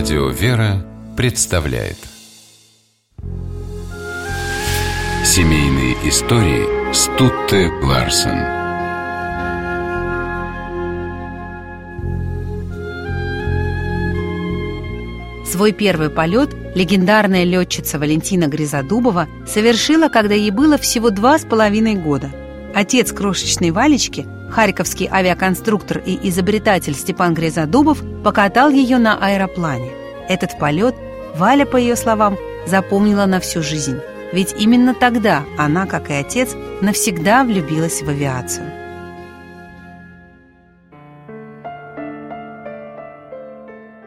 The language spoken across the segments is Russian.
Радио «Вера» представляет семейные истории с Тутте Ларсен. Свой первый полет легендарная летчица Валентина Гризодубова совершила, когда ей было всего 2,5 года. Отец крошечной Валечки, харьковский авиаконструктор и изобретатель Степан Гризодубов, покатал ее на аэроплане. Этот полет Валя, по ее словам, запомнила на всю жизнь. Ведь именно тогда она, как и отец, навсегда влюбилась в авиацию.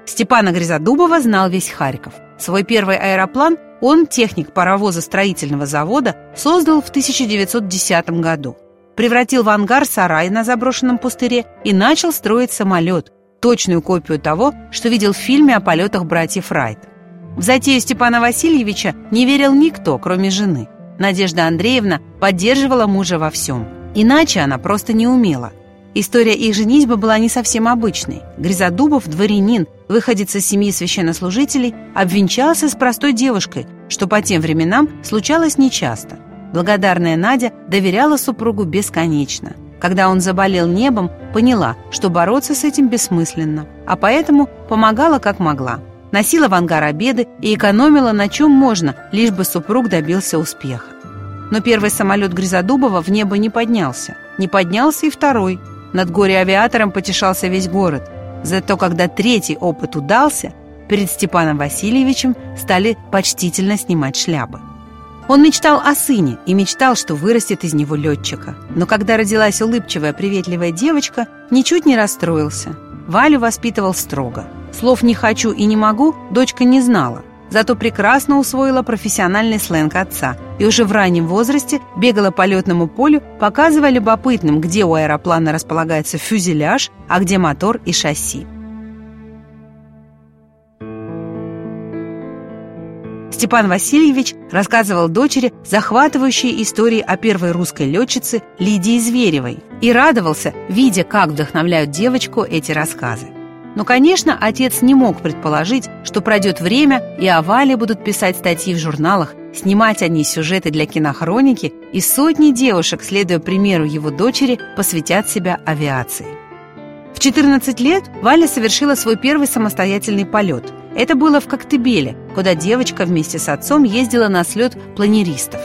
Степана Гризодубова знал весь Харьков. Свой первый аэроплан он, техник паровоза строительного завода, создал в 1910 году. Превратил в ангар сарай на заброшенном пустыре и начал строить самолет, точную копию того, что видел в фильме о полетах братьев Райт. В затею Степана Васильевича не верил никто, кроме жены. Надежда Андреевна поддерживала мужа во всем. Иначе она просто не умела. История их женитьбы была не совсем обычной. Гризодубов, дворянин, выходец из семьи священнослужителей, обвенчался с простой девушкой, что по тем временам случалось нечасто. Благодарная Надя доверяла супругу бесконечно. Когда он заболел небом, поняла, что бороться с этим бессмысленно, а поэтому помогала как могла. Носила в ангар обеды и экономила на чем можно, лишь бы супруг добился успеха. Но первый самолет Гризодубова в небо не поднялся. Не поднялся и второй. Над горе-авиатором потешался весь город. Зато когда третий опыт удался, перед Степаном Васильевичем стали почтительно снимать шляпы. Он мечтал о сыне и мечтал, что вырастет из него летчика. Но когда родилась улыбчивая, приветливая девочка, ничуть не расстроился. Валю воспитывал строго. Слов «не хочу» и «не могу» дочка не знала. Зато прекрасно усвоила профессиональный сленг отца и уже в раннем возрасте бегала по летному полю, показывая любопытным, где у аэроплана располагается фюзеляж, а где мотор и шасси. Степан Васильевич рассказывал дочери захватывающие истории о первой русской летчице Лидии Зверевой и радовался, видя, как вдохновляют девочку эти рассказы. Но, конечно, отец не мог предположить, что пройдет время, и о Вале будут писать статьи в журналах, снимать о ней сюжеты для кинохроники, и сотни девушек, следуя примеру его дочери, посвятят себя авиации. В 14 лет Валя совершила свой первый самостоятельный полет. Это было в Коктебеле, куда девочка вместе с отцом ездила на слет планеристов.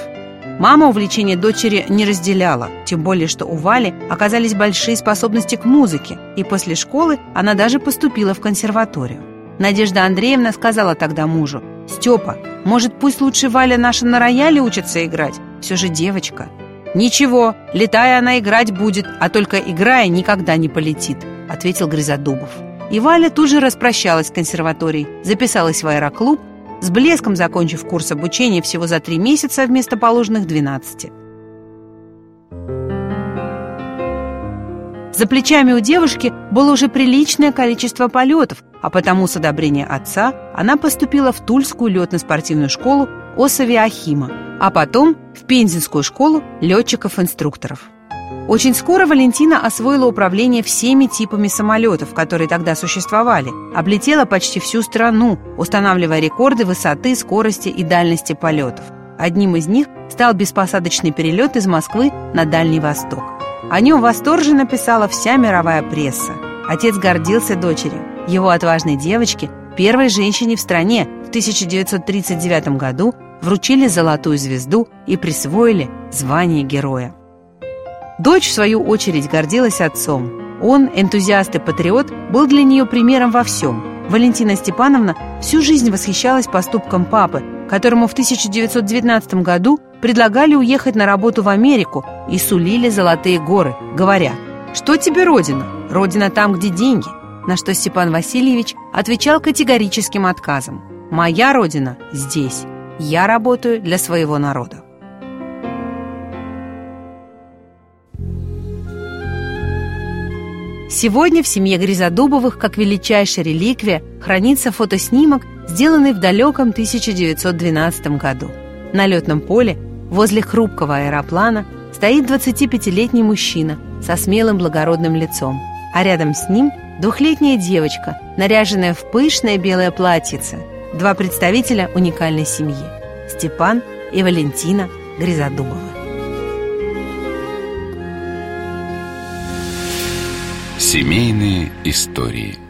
Мама увлечение дочери не разделяла, тем более, что у Вали оказались большие способности к музыке, и после школы она даже поступила в консерваторию. Надежда Андреевна сказала тогда мужу: «Степа, может, пусть лучше Валя наша на рояле учится играть? Все же девочка». «Ничего, летая она играть будет, а только играя никогда не полетит», — ответил Гризодубов. И Валя тут же распрощалась с консерваторией, записалась в аэроклуб, с блеском закончив курс обучения всего за 3 месяца вместо положенных 12. За плечами у девушки было уже приличное количество полетов, а потому с одобрения отца она поступила в Тульскую летно-спортивную школу Осоавиахима, а потом в Пензенскую школу летчиков-инструкторов. Очень скоро Валентина освоила управление всеми типами самолетов, которые тогда существовали, облетела почти всю страну, устанавливая рекорды высоты, скорости и дальности полетов. Одним из них стал беспосадочный перелет из Москвы на Дальний Восток. О нем восторженно писала вся мировая пресса. Отец гордился дочерью, его отважной девочке, первой женщине в стране, в 1939 году вручили золотую звезду и присвоили звание героя. Дочь, в свою очередь, гордилась отцом. Он, энтузиаст и патриот, был для нее примером во всем. Валентина Степановна всю жизнь восхищалась поступком папы, которому в 1919 году предлагали уехать на работу в Америку и сулили золотые горы, говоря: «Что тебе родина? Родина там, где деньги». На что Степан Васильевич отвечал категорическим отказом: «Моя родина здесь. Я работаю для своего народа». Сегодня в семье Гризодубовых, как величайшая реликвия, хранится фотоснимок, сделанный в далеком 1912 году. На летном поле, возле хрупкого аэроплана, стоит 25-летний мужчина со смелым благородным лицом, а рядом с ним 2-летняя девочка, наряженная в пышное белое платьице. Два представителя уникальной семьи – Степан и Валентина Гризодубовы. Семейные истории.